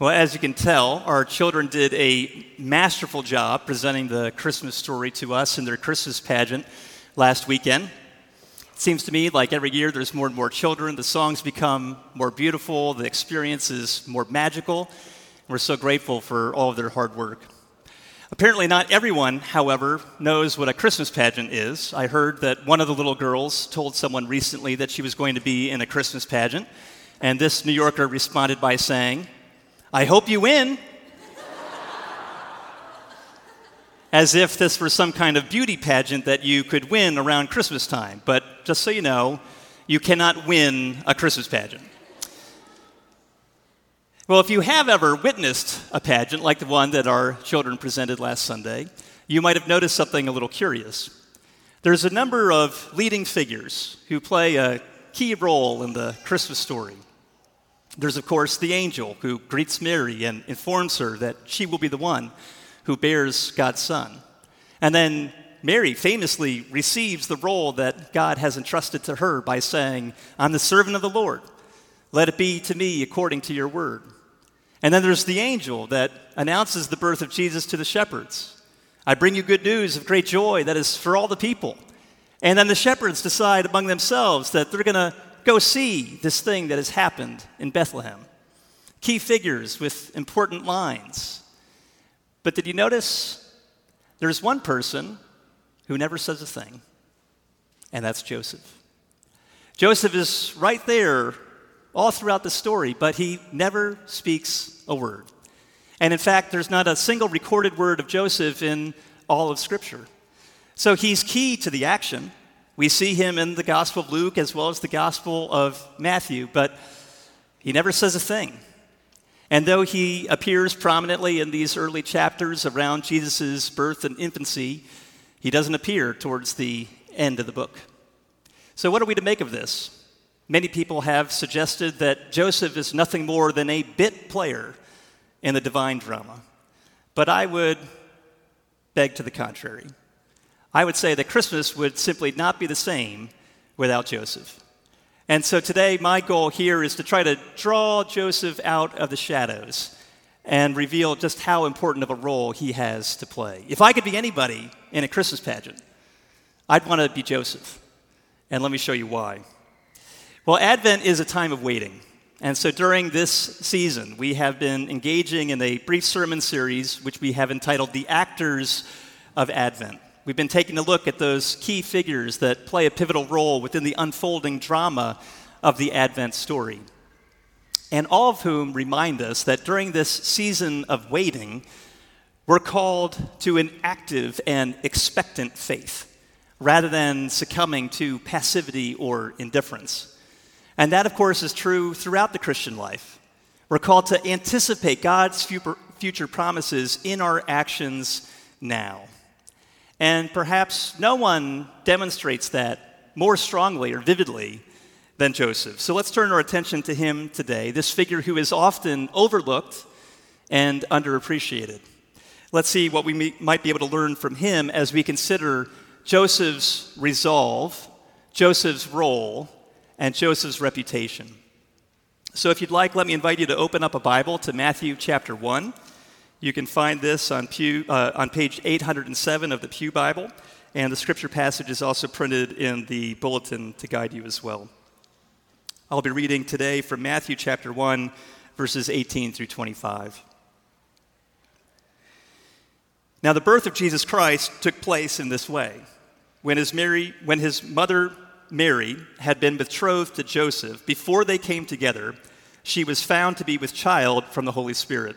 Well, as you can tell, our children did a masterful job presenting the Christmas story to us in their Christmas pageant last weekend. It seems to me like every year there's more and more children. The songs become more beautiful. The experience is more magical. We're so grateful for all of their hard work. Apparently not everyone, however, knows what a Christmas pageant is. I heard that one of the little girls told someone recently that she was going to be in a Christmas pageant, and this New Yorker responded by saying, "I hope you win," as if this were some kind of beauty pageant that you could win around Christmas time. But just so you know, you cannot win a Christmas pageant. Well, if you have ever witnessed a pageant like the one that our children presented last Sunday, you might have noticed something a little curious. There's a number of leading figures who play a key role in the Christmas story. There's, of course, the angel who greets Mary and informs her that she will be the one who bears God's son. And then Mary famously receives the role that God has entrusted to her by saying, "I'm the servant of the Lord. Let it be to me according to your word." And then there's the angel that announces the birth of Jesus to the shepherds. "I bring you good news of great joy that is for all the people." And then the shepherds decide among themselves that they're going to go see this thing that has happened in Bethlehem. Key figures with important lines. But did you notice there's one person who never says a thing, and that's Joseph. Joseph is right there all throughout the story, but he never speaks a word. And in fact, there's not a single recorded word of Joseph in all of Scripture. So he's key to the action. We see him in the Gospel of Luke as well as the Gospel of Matthew, but he never says a thing. And though he appears prominently in these early chapters around Jesus' birth and infancy, he doesn't appear towards the end of the book. So what are we to make of this? Many people have suggested that Joseph is nothing more than a bit player in the divine drama. But I would beg to the contrary. I would say that Christmas would simply not be the same without Joseph. And so today, my goal here is to try to draw Joseph out of the shadows and reveal just how important of a role he has to play. If I could be anybody in a Christmas pageant, I'd want to be Joseph. And let me show you why. Well, Advent is a time of waiting. And so during this season, we have been engaging in a brief sermon series, which we have entitled The Actors of Advent. We've been taking a look at those key figures that play a pivotal role within the unfolding drama of the Advent story, and all of whom remind us that during this season of waiting, we're called to an active and expectant faith, rather than succumbing to passivity or indifference. And that, of course, is true throughout the Christian life. We're called to anticipate God's future promises in our actions now. And perhaps no one demonstrates that more strongly or vividly than Joseph. So let's turn our attention to him today, this figure who is often overlooked and underappreciated. Let's see what we might be able to learn from him as we consider Joseph's resolve, Joseph's role, and Joseph's reputation. So if you'd like, let me invite you to open up a Bible to Matthew chapter 1. You can find this on page 807 of the Pew Bible, and the scripture passage is also printed in the bulletin to guide you as well. I'll be reading today from Matthew chapter 1, verses 18 through 25. Now the birth of Jesus Christ took place in this way. When his mother Mary had been betrothed to Joseph, before they came together, she was found to be with child from the Holy Spirit.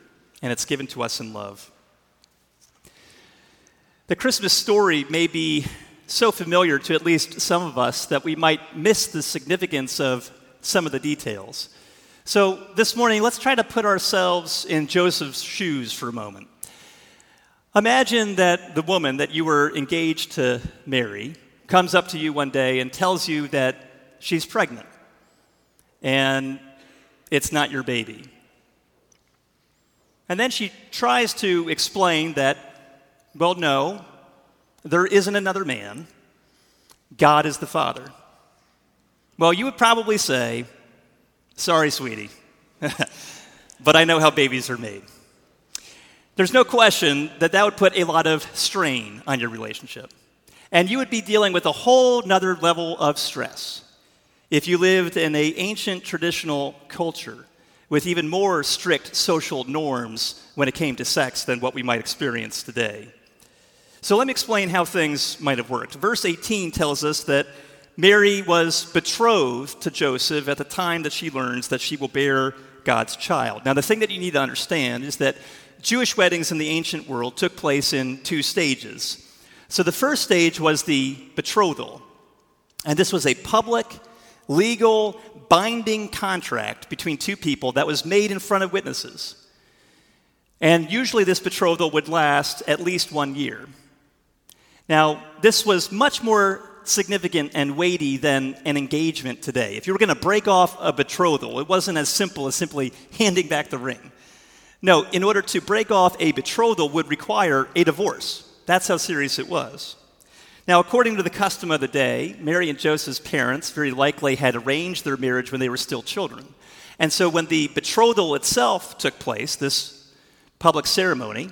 and it's given to us in love. The Christmas story may be so familiar to at least some of us that we might miss the significance of some of the details. So this morning, let's try to put ourselves in Joseph's shoes for a moment. Imagine that the woman that you were engaged to marry comes up to you one day and tells you that she's pregnant, and it's not your baby. And then she tries to explain that, well, no, there isn't another man. God is the Father. Well, you would probably say, sorry, sweetie, but I know how babies are made. There's no question that that would put a lot of strain on your relationship. And you would be dealing with a whole nother level of stress if you lived in an ancient traditional culture with even more strict social norms when it came to sex than what we might experience today. So let me explain how things might have worked. Verse 18 tells us that Mary was betrothed to Joseph at the time that she learns that she will bear God's child. Now, the thing that you need to understand is that Jewish weddings in the ancient world took place in two stages. So the first stage was the betrothal, and this was a public, legal, binding contract between two people that was made in front of witnesses. And usually this betrothal would last at least 1 year. Now, this was much more significant and weighty than an engagement today. If you were going to break off a betrothal, it wasn't as simple as simply handing back the ring. No, in order to break off a betrothal would require a divorce. That's how serious it was. Now, according to the custom of the day, Mary and Joseph's parents very likely had arranged their marriage when they were still children. And so when the betrothal itself took place, this public ceremony,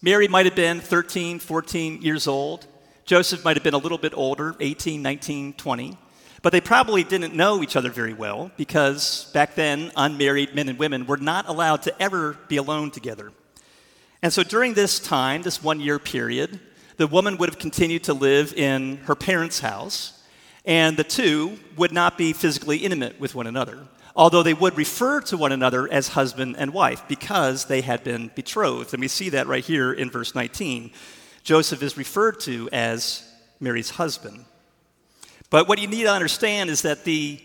Mary might have been 13, 14 years old. Joseph might have been a little bit older, 18, 19, 20. But they probably didn't know each other very well because back then, unmarried men and women were not allowed to ever be alone together. And so during this time, this 1 year period, the woman would have continued to live in her parents' house, and the two would not be physically intimate with one another, although they would refer to one another as husband and wife because they had been betrothed. And we see that right here in verse 19. Joseph is referred to as Mary's husband. But what you need to understand is that the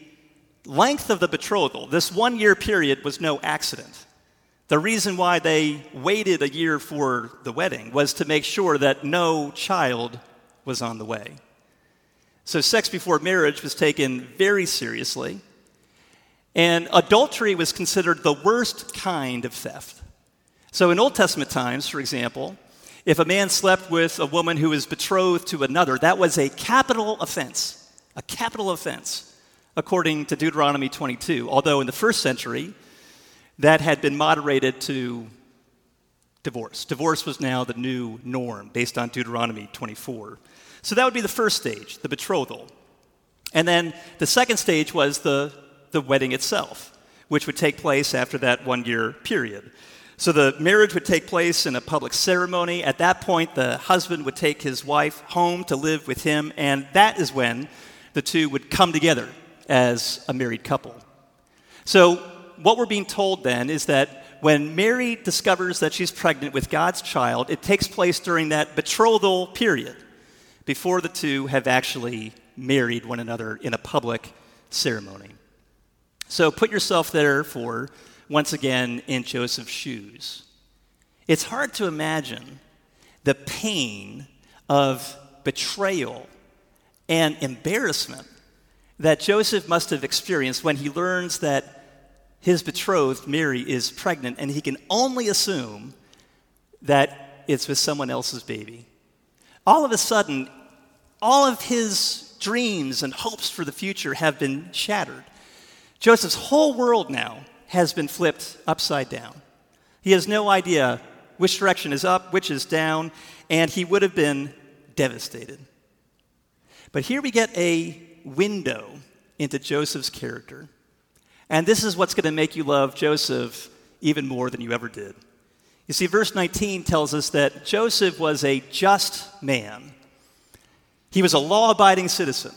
length of the betrothal, this 1 year period, was no accident. The reason why they waited a year for the wedding was to make sure that no child was on the way. So sex before marriage was taken very seriously, and adultery was considered the worst kind of theft. So in Old Testament times, for example, if a man slept with a woman who was betrothed to another, that was a capital offense, according to Deuteronomy 22, although in the first century, that had been moderated to divorce. Divorce was now the new norm based on Deuteronomy 24. So that would be the first stage, the betrothal. And then the second stage was the wedding itself, which would take place after that 1 year period. So the marriage would take place in a public ceremony. At that point, the husband would take his wife home to live with him, and that is when the two would come together as a married couple. So what we're being told then is that when Mary discovers that she's pregnant with God's child, it takes place during that betrothal period before the two have actually married one another in a public ceremony. So put yourself therefore, once again, in Joseph's shoes. It's hard to imagine the pain of betrayal and embarrassment that Joseph must have experienced when he learns that his betrothed, Mary, is pregnant, and he can only assume that it's with someone else's baby. All of a sudden, all of his dreams and hopes for the future have been shattered. Joseph's whole world now has been flipped upside down. He has no idea which direction is up, which is down, and he would have been devastated. But here we get a window into Joseph's character. And this is what's going to make you love Joseph even more than you ever did. You see, verse 19 tells us that Joseph was a just man. He was a law-abiding citizen.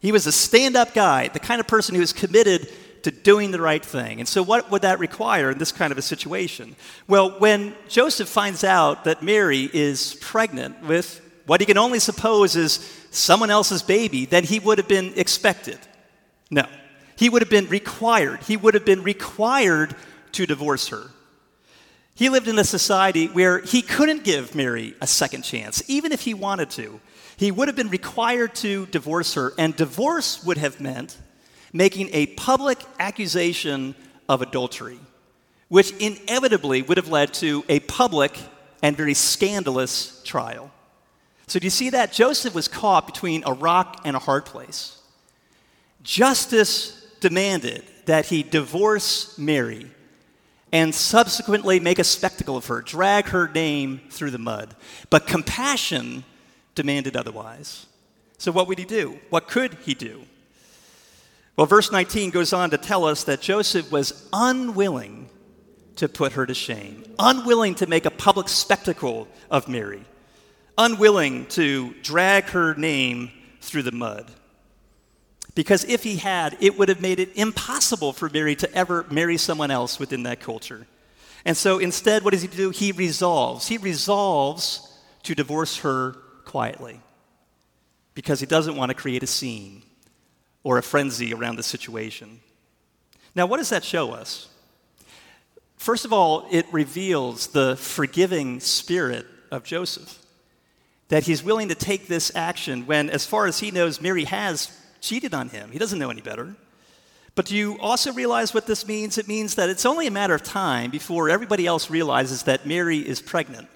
He was a stand-up guy, the kind of person who is committed to doing the right thing. And so what would that require in this kind of a situation? Well, when Joseph finds out that Mary is pregnant with what he can only suppose is someone else's baby, then he would have been expected. No. He would have been required. He would have been required to divorce her. He lived in a society where he couldn't give Mary a second chance, even if he wanted to. He would have been required to divorce her, and divorce would have meant making a public accusation of adultery, which inevitably would have led to a public and very scandalous trial. So do you see that? Joseph was caught between a rock and a hard place. Justice demanded that he divorce Mary and subsequently make a spectacle of her, drag her name through the mud. But compassion demanded otherwise. So what would he do? What could he do? Well, verse 19 goes on to tell us that Joseph was unwilling to put her to shame, unwilling to make a public spectacle of Mary, unwilling to drag her name through the mud. Because if he had, it would have made it impossible for Mary to ever marry someone else within that culture. And so instead, what does he do? He resolves to divorce her quietly because he doesn't want to create a scene or a frenzy around the situation. Now, what does that show us? First of all, it reveals the forgiving spirit of Joseph, that he's willing to take this action when, as far as he knows, Mary has cheated on him. He doesn't know any better. But do you also realize what this means? It means that it's only a matter of time before everybody else realizes that Mary is pregnant.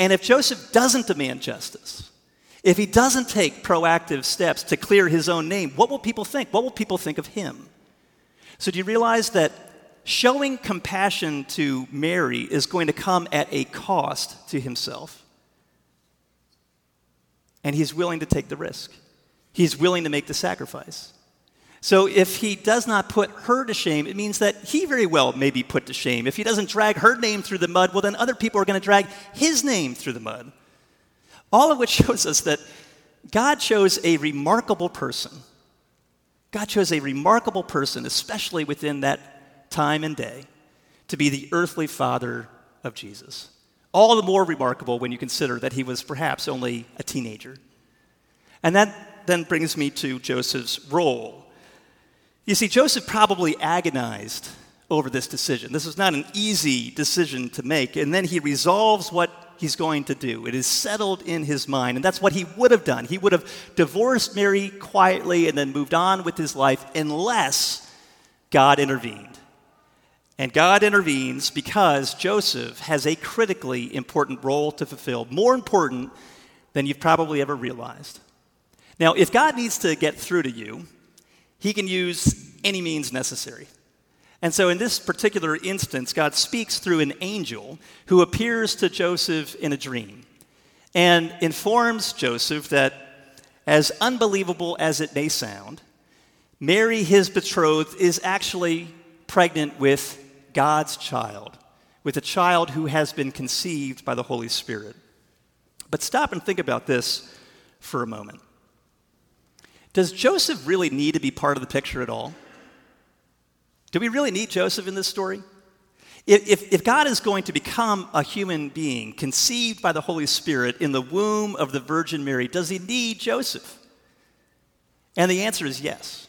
And if Joseph doesn't demand justice, if he doesn't take proactive steps to clear his own name, what will people think? What will people think of him? So do you realize that showing compassion to Mary is going to come at a cost to himself? And he's willing to take the risk. He's willing to make the sacrifice. So if he does not put her to shame, it means that he very well may be put to shame. If he doesn't drag her name through the mud, well, then other people are going to drag his name through the mud. All of which shows us that God chose a remarkable person. God chose a remarkable person, especially within that time and day, to be the earthly father of Jesus. All the more remarkable when you consider that he was perhaps only a teenager. And that then brings me to Joseph's role. You see, Joseph probably agonized over this decision. This was not an easy decision to make. And then he resolves what he's going to do. It is settled in his mind, and that's what he would have done. He would have divorced Mary quietly and then moved on with his life unless God intervened. And God intervenes because Joseph has a critically important role to fulfill, more important than you've probably ever realized. Now, if God needs to get through to you, he can use any means necessary. And so in this particular instance, God speaks through an angel who appears to Joseph in a dream and informs Joseph that, as unbelievable as it may sound, Mary, his betrothed, is actually pregnant with God's child, with a child who has been conceived by the Holy Spirit. But stop and think about this for a moment. Does Joseph really need to be part of the picture at all? Do we really need Joseph in this story? If God is going to become a human being conceived by the Holy Spirit in the womb of the Virgin Mary, does he need Joseph? And the answer is yes.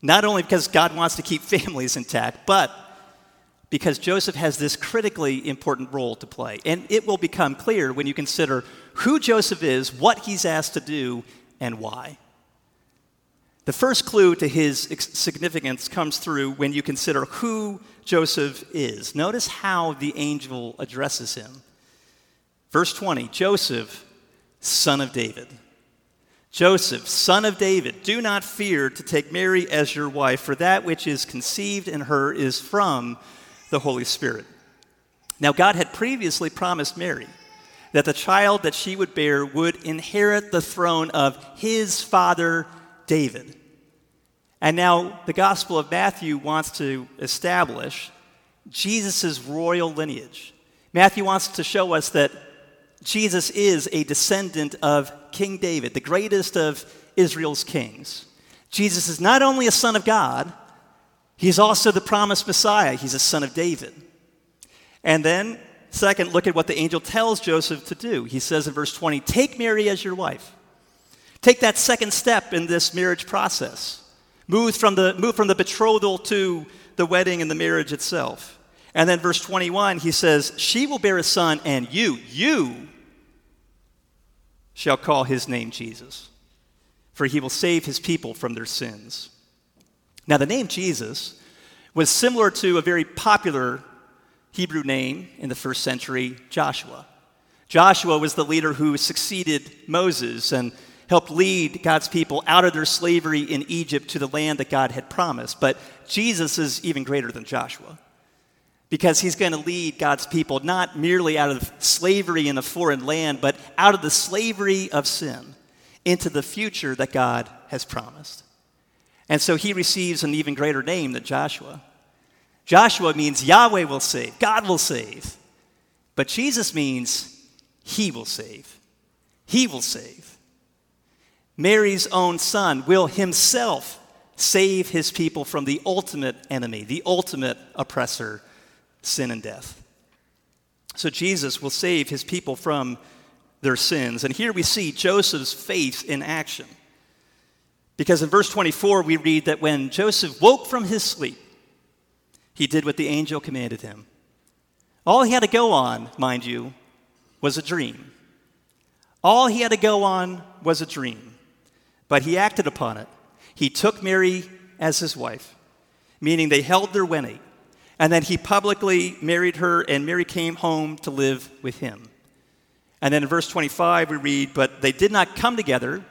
Not only because God wants to keep families intact, but because Joseph has this critically important role to play. And it will become clear when you consider who Joseph is, what he's asked to do, and why. The first clue to his significance comes through when you consider who Joseph is. Notice how the angel addresses him. Verse 20, Joseph, son of David. Joseph, son of David, do not fear to take Mary as your wife, for that which is conceived in her is from the Holy Spirit. Now, God had previously promised Mary that the child that she would bear would inherit the throne of his father, David. And now the Gospel of Matthew wants to establish Jesus' royal lineage. Matthew wants to show us that Jesus is a descendant of King David, the greatest of Israel's kings. Jesus is not only a son of God, he's also the promised Messiah. He's a son of David. And then, second, look at what the angel tells Joseph to do. He says in verse 20, "Take Mary as your wife." Take that second step in this marriage process. Move from the betrothal to the wedding and the marriage itself. And then verse 21, he says, "She will bear a son, and you shall call his name Jesus, for he will save his people from their sins." Now, the name Jesus was similar to a very popular Hebrew name in the first century, Joshua. Joshua was the leader who succeeded Moses and helped lead God's people out of their slavery in Egypt to the land that God had promised. But Jesus is even greater than Joshua, because he's going to lead God's people not merely out of slavery in a foreign land, but out of the slavery of sin into the future that God has promised. And so he receives an even greater name than Joshua. Joshua means Yahweh will save, God will save. But Jesus means he will save. He will save. Mary's own son will himself save his people from the ultimate enemy, the ultimate oppressor, sin and death. So Jesus will save his people from their sins. And here we see Joseph's faith in action. Because in verse 24, we read that when Joseph woke from his sleep, he did what the angel commanded him. All he had to go on, mind you, was a dream. All he had to go on was a dream. But he acted upon it. He took Mary as his wife, meaning they held their wedding. And then he publicly married her, and Mary came home to live with him. And then in verse 25 we read, "But they did not come together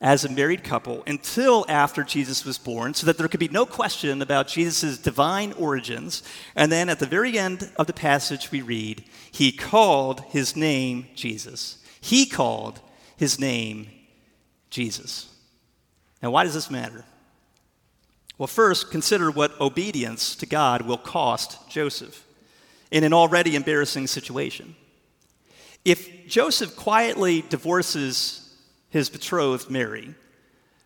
as a married couple until after Jesus was born, so that there could be no question about Jesus' divine origins." And then at the very end of the passage we read, "He called his name Jesus." He called his name Jesus. Now, why does this matter? Well, first, consider what obedience to God will cost Joseph in an already embarrassing situation. If Joseph quietly divorces his betrothed Mary,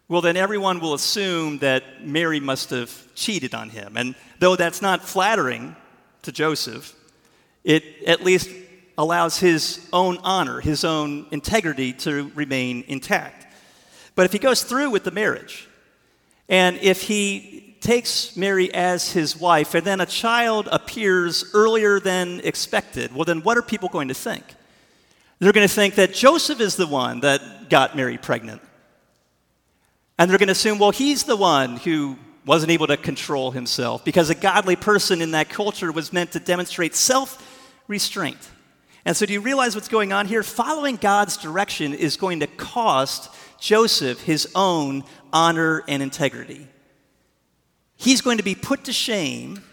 well, then everyone will assume that Mary must have cheated on him. And though that's not flattering to Joseph, it at least allows his own honor, his own integrity to remain intact. But if he goes through with the marriage, and if he takes Mary as his wife, and then a child appears earlier than expected, well, then what are people going to think? They're going to think that Joseph is the one that got Mary pregnant. And they're going to assume, well, he's the one who wasn't able to control himself, because a godly person in that culture was meant to demonstrate self-restraint. And so do you realize what's going on here? Following God's direction is going to cost Joseph his own honor and integrity. He's going to be put to shame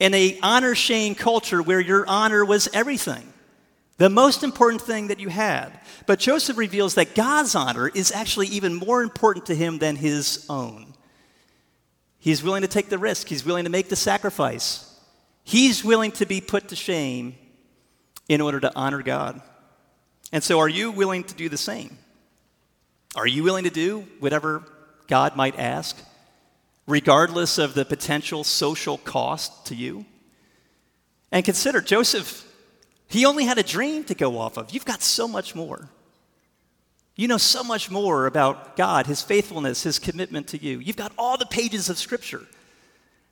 in an honor-shame culture where your honor was everything, the most important thing that you had. But Joseph reveals that God's honor is actually even more important to him than his own. He's willing to take the risk. He's willing to make the sacrifice. He's willing to be put to shame in order to honor God. And so are you willing to do the same? Are you willing to do whatever God might ask, regardless of the potential social cost to you? And consider Joseph, he only had a dream to go off of. You've got so much more. You know so much more about God, his faithfulness, his commitment to you. You've got all the pages of Scripture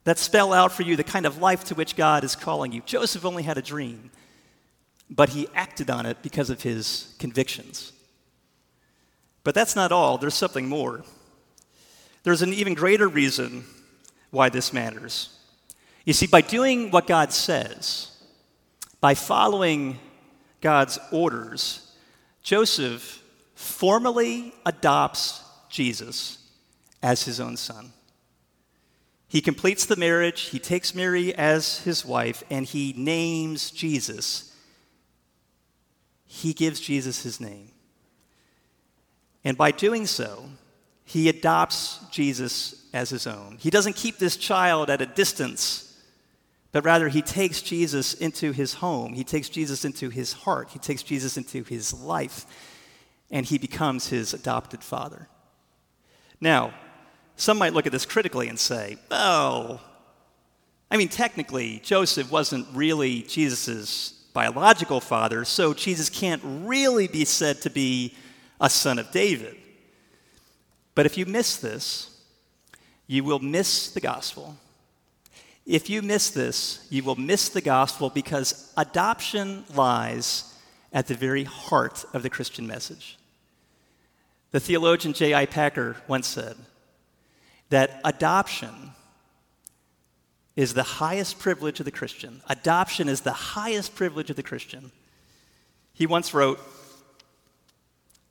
that spell out for you the kind of life to which God is calling you. Joseph only had a dream, but he acted on it because of his convictions. But that's not all. There's something more. There's an even greater reason why this matters. You see, by doing what God says, by following God's orders, Joseph formally adopts Jesus as his own son. He completes the marriage, he takes Mary as his wife, and he names Jesus. He gives Jesus his name. And by doing so, he adopts Jesus as his own. He doesn't keep this child at a distance, but rather he takes Jesus into his home. He takes Jesus into his heart. He takes Jesus into his life, and he becomes his adopted father. Now, some might look at this critically and say, oh, I mean, technically, Joseph wasn't really Jesus' biological father, so Jesus can't really be said to be a son of David. But if you miss this, you will miss the gospel. If you miss this, you will miss the gospel because adoption lies at the very heart of the Christian message. The theologian J.I. Packer once said that adoption is the highest privilege of the Christian. Adoption is the highest privilege of the Christian. He once wrote,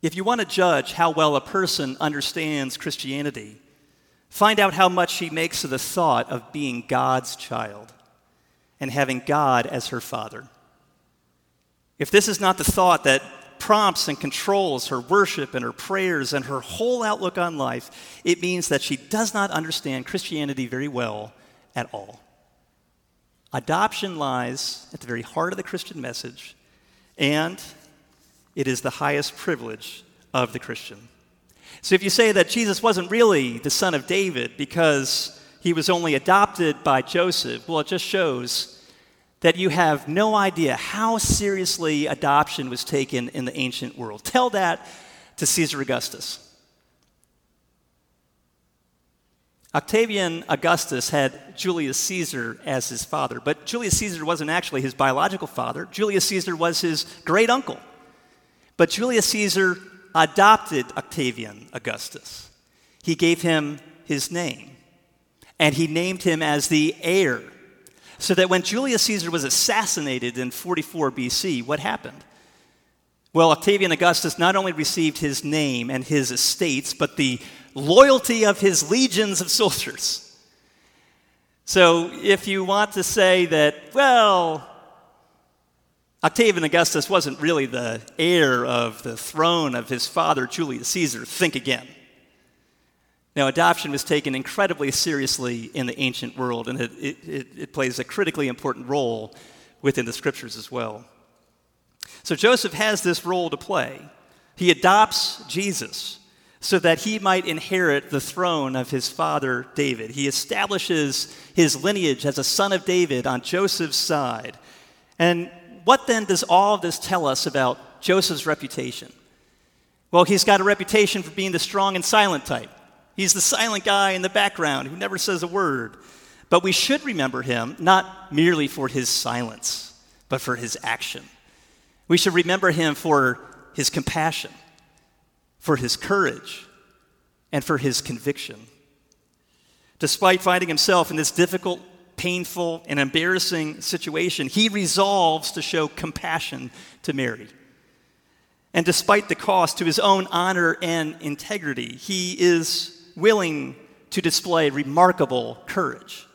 "If you want to judge how well a person understands Christianity, find out how much she makes of the thought of being God's child and having God as her father. If this is not the thought that prompts and controls her worship and her prayers and her whole outlook on life, it means that she does not understand Christianity very well at all." Adoption lies at the very heart of the Christian message, and it is the highest privilege of the Christian. So if you say that Jesus wasn't really the son of David because he was only adopted by Joseph, well, it just shows that you have no idea how seriously adoption was taken in the ancient world. Tell that to Caesar Augustus. Octavian Augustus had Julius Caesar as his father, but Julius Caesar wasn't actually his biological father. Julius Caesar was his great uncle. But Julius Caesar adopted Octavian Augustus. He gave him his name, and he named him as the heir, so that when Julius Caesar was assassinated in 44 BC, what happened? Well, Octavian Augustus not only received his name and his estates, but the loyalty of his legions of soldiers. So if you want to say that, well, Octavian Augustus wasn't really the heir of the throne of his father, Julius Caesar, think again. Now, adoption was taken incredibly seriously in the ancient world, and it plays a critically important role within the scriptures as well. So Joseph has this role to play. He adopts Jesus so that he might inherit the throne of his father David. He establishes his lineage as a son of David on Joseph's side. And what then does all of this tell us about Joseph's reputation? Well, he's got a reputation for being the strong and silent type. He's the silent guy in the background who never says a word. But we should remember him not merely for his silence, but for his action. We should remember him for his compassion, for his courage, and for his conviction. Despite finding himself in this difficult, painful, and embarrassing situation, he resolves to show compassion to Mary. And despite the cost to his own honor and integrity, he is willing to display remarkable courage.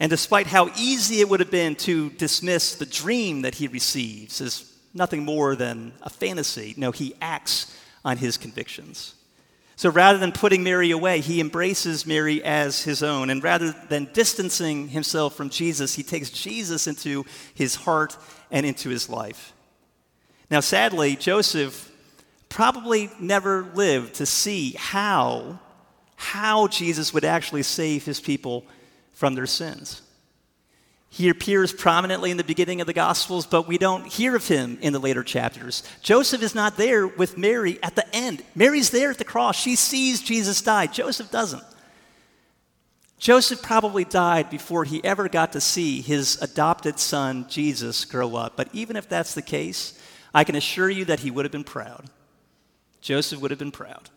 And despite how easy it would have been to dismiss the dream that he receives as nothing more than a fantasy, no, he acts on his convictions. So rather than putting Mary away, he embraces Mary as his own. And rather than distancing himself from Jesus, he takes Jesus into his heart and into his life. Now, sadly, Joseph probably never lived to see how Jesus would actually save his people from their sins. He appears prominently in the beginning of the Gospels, but we don't hear of him in the later chapters. Joseph is not there with Mary at the end. Mary's there at the cross. She sees Jesus die. Joseph doesn't. Joseph probably died before he ever got to see his adopted son, Jesus, grow up. But even if that's the case, I can assure you that he would have been proud. Joseph would have been proud.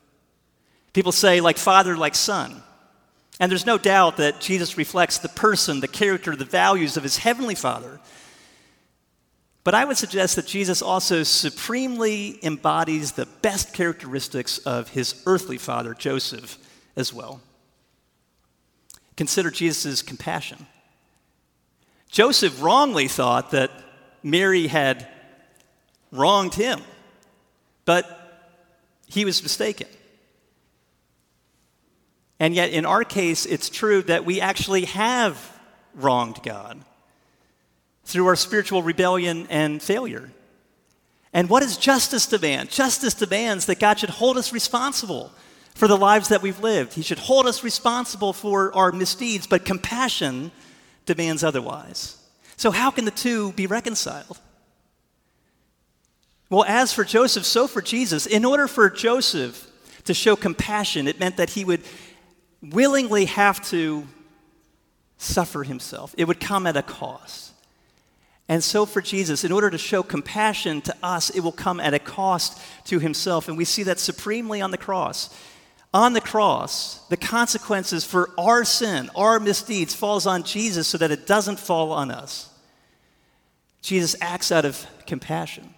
People say, like father, like son. And there's no doubt that Jesus reflects the person, the character, the values of his heavenly Father. But I would suggest that Jesus also supremely embodies the best characteristics of his earthly father, Joseph, as well. Consider Jesus' compassion. Joseph wrongly thought that Mary had wronged him, but he was mistaken. And yet, in our case, it's true that we actually have wronged God through our spiritual rebellion and failure. And what does justice demand? Justice demands that God should hold us responsible for the lives that we've lived. He should hold us responsible for our misdeeds, but compassion demands otherwise. So how can the two be reconciled? Well, as for Joseph, so for Jesus. In order for Joseph to show compassion, it meant that he would willingly have to suffer himself. It would come at a cost. And so for Jesus, in order to show compassion to us, it will come at a cost to himself. And we see that supremely on the cross. On the cross, the consequences for our sin, our misdeeds, falls on Jesus so that it doesn't fall on us. Jesus acts out of compassion.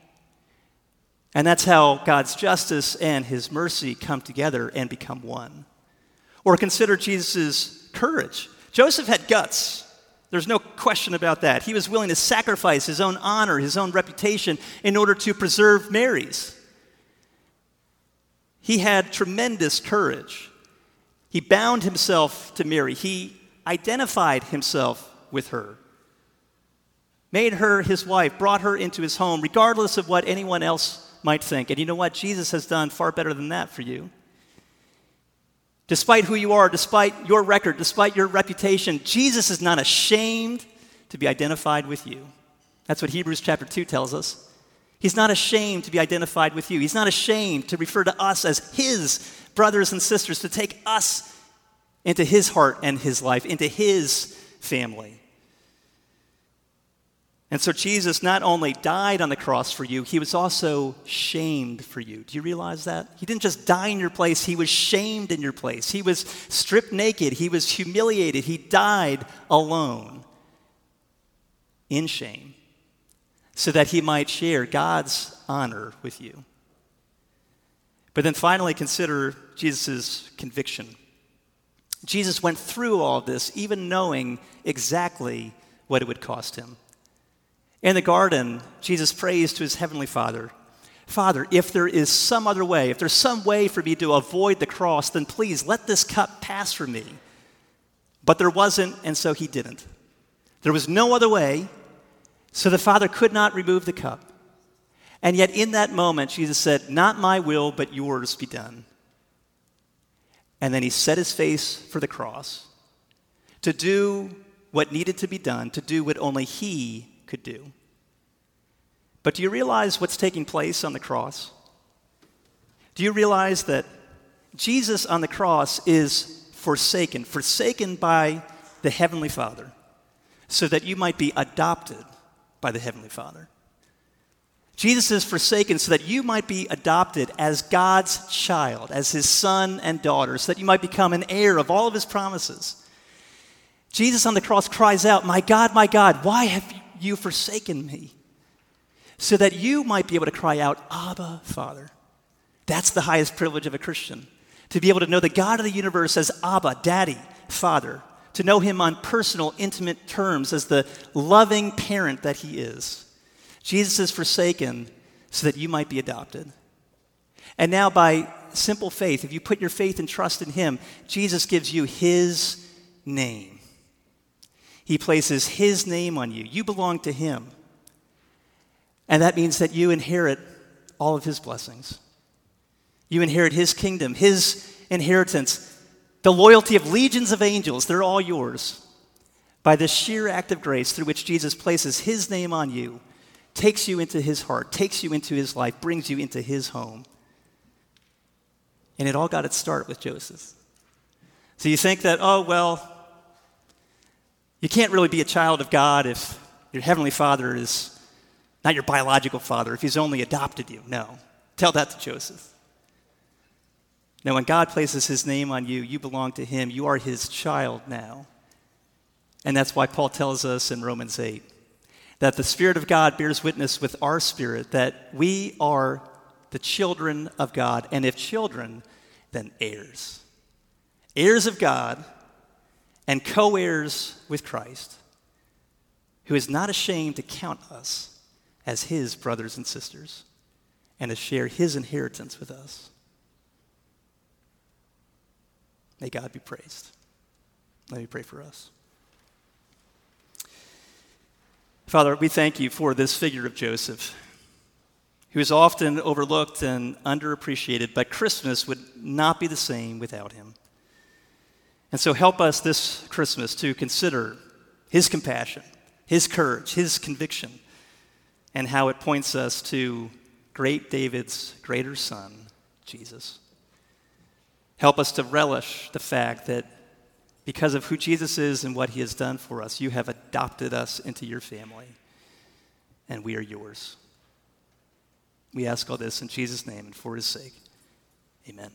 And that's how God's justice and his mercy come together and become one. Or consider Jesus' courage. Joseph had guts. There's no question about that. He was willing to sacrifice his own honor, his own reputation, in order to preserve Mary's. He had tremendous courage. He bound himself to Mary. He identified himself with her, made her his wife, brought her into his home, regardless of what anyone else might think. And you know what? Jesus has done far better than that for you. Despite who you are, despite your record, despite your reputation, Jesus is not ashamed to be identified with you. That's what Hebrews chapter 2 tells us. He's not ashamed to be identified with you. He's not ashamed to refer to us as his brothers and sisters, to take us into his heart and his life, into his family. And so Jesus not only died on the cross for you, he was also shamed for you. Do you realize that? He didn't just die in your place, he was shamed in your place. He was stripped naked, he was humiliated, he died alone in shame, so that he might share God's honor with you. But then finally, consider Jesus' conviction. Jesus went through all this, even knowing exactly what it would cost him. In the garden, Jesus prays to his heavenly Father, "Father, if there is some other way, if there's some way for me to avoid the cross, then please let this cup pass from me." But there wasn't, and so he didn't. There was no other way. So the Father could not remove the cup. And yet in that moment, Jesus said, "Not my will, but yours be done." And then he set his face for the cross to do what needed to be done, to do what only he could do. But do you realize what's taking place on the cross? Do you realize that Jesus on the cross is forsaken, forsaken by the Heavenly Father, so that you might be adopted by the Heavenly Father? Jesus is forsaken so that you might be adopted as God's child, as his son and daughter, so that you might become an heir of all of his promises. Jesus on the cross cries out, my God, why have you forsaken me?" So that you might be able to cry out, "Abba, Father." That's the highest privilege of a Christian, to be able to know the God of the universe as Abba, Daddy, Father, to know him on personal, intimate terms as the loving parent that he is. Jesus is forsaken so that you might be adopted. And now by simple faith, if you put your faith and trust in him, Jesus gives you his name. He places his name on you. You belong to him. And that means that you inherit all of his blessings. You inherit his kingdom, his inheritance, the loyalty of legions of angels. They're all yours. By the sheer act of grace through which Jesus places his name on you, takes you into his heart, takes you into his life, brings you into his home. And it all got its start with Joseph. So you think that, oh, well, you can't really be a child of God if your heavenly Father is not your biological father, if he's only adopted you. No. Tell that to Joseph. Now, when God places his name on you, you belong to him. You are his child now. And that's why Paul tells us in Romans 8 that the Spirit of God bears witness with our spirit that we are the children of God. And if children, then heirs. Heirs of God and co-heirs with Christ, who is not ashamed to count us as his brothers and sisters and to share his inheritance with us. May God be praised. Let me pray for us. Father, we thank you for this figure of Joseph, who is often overlooked and underappreciated, but Christmas would not be the same without him. And so help us this Christmas to consider his compassion, his courage, his conviction, and how it points us to great David's greater son, Jesus. Help us to relish the fact that because of who Jesus is and what he has done for us, you have adopted us into your family, and we are yours. We ask all this in Jesus' name and for his sake. Amen.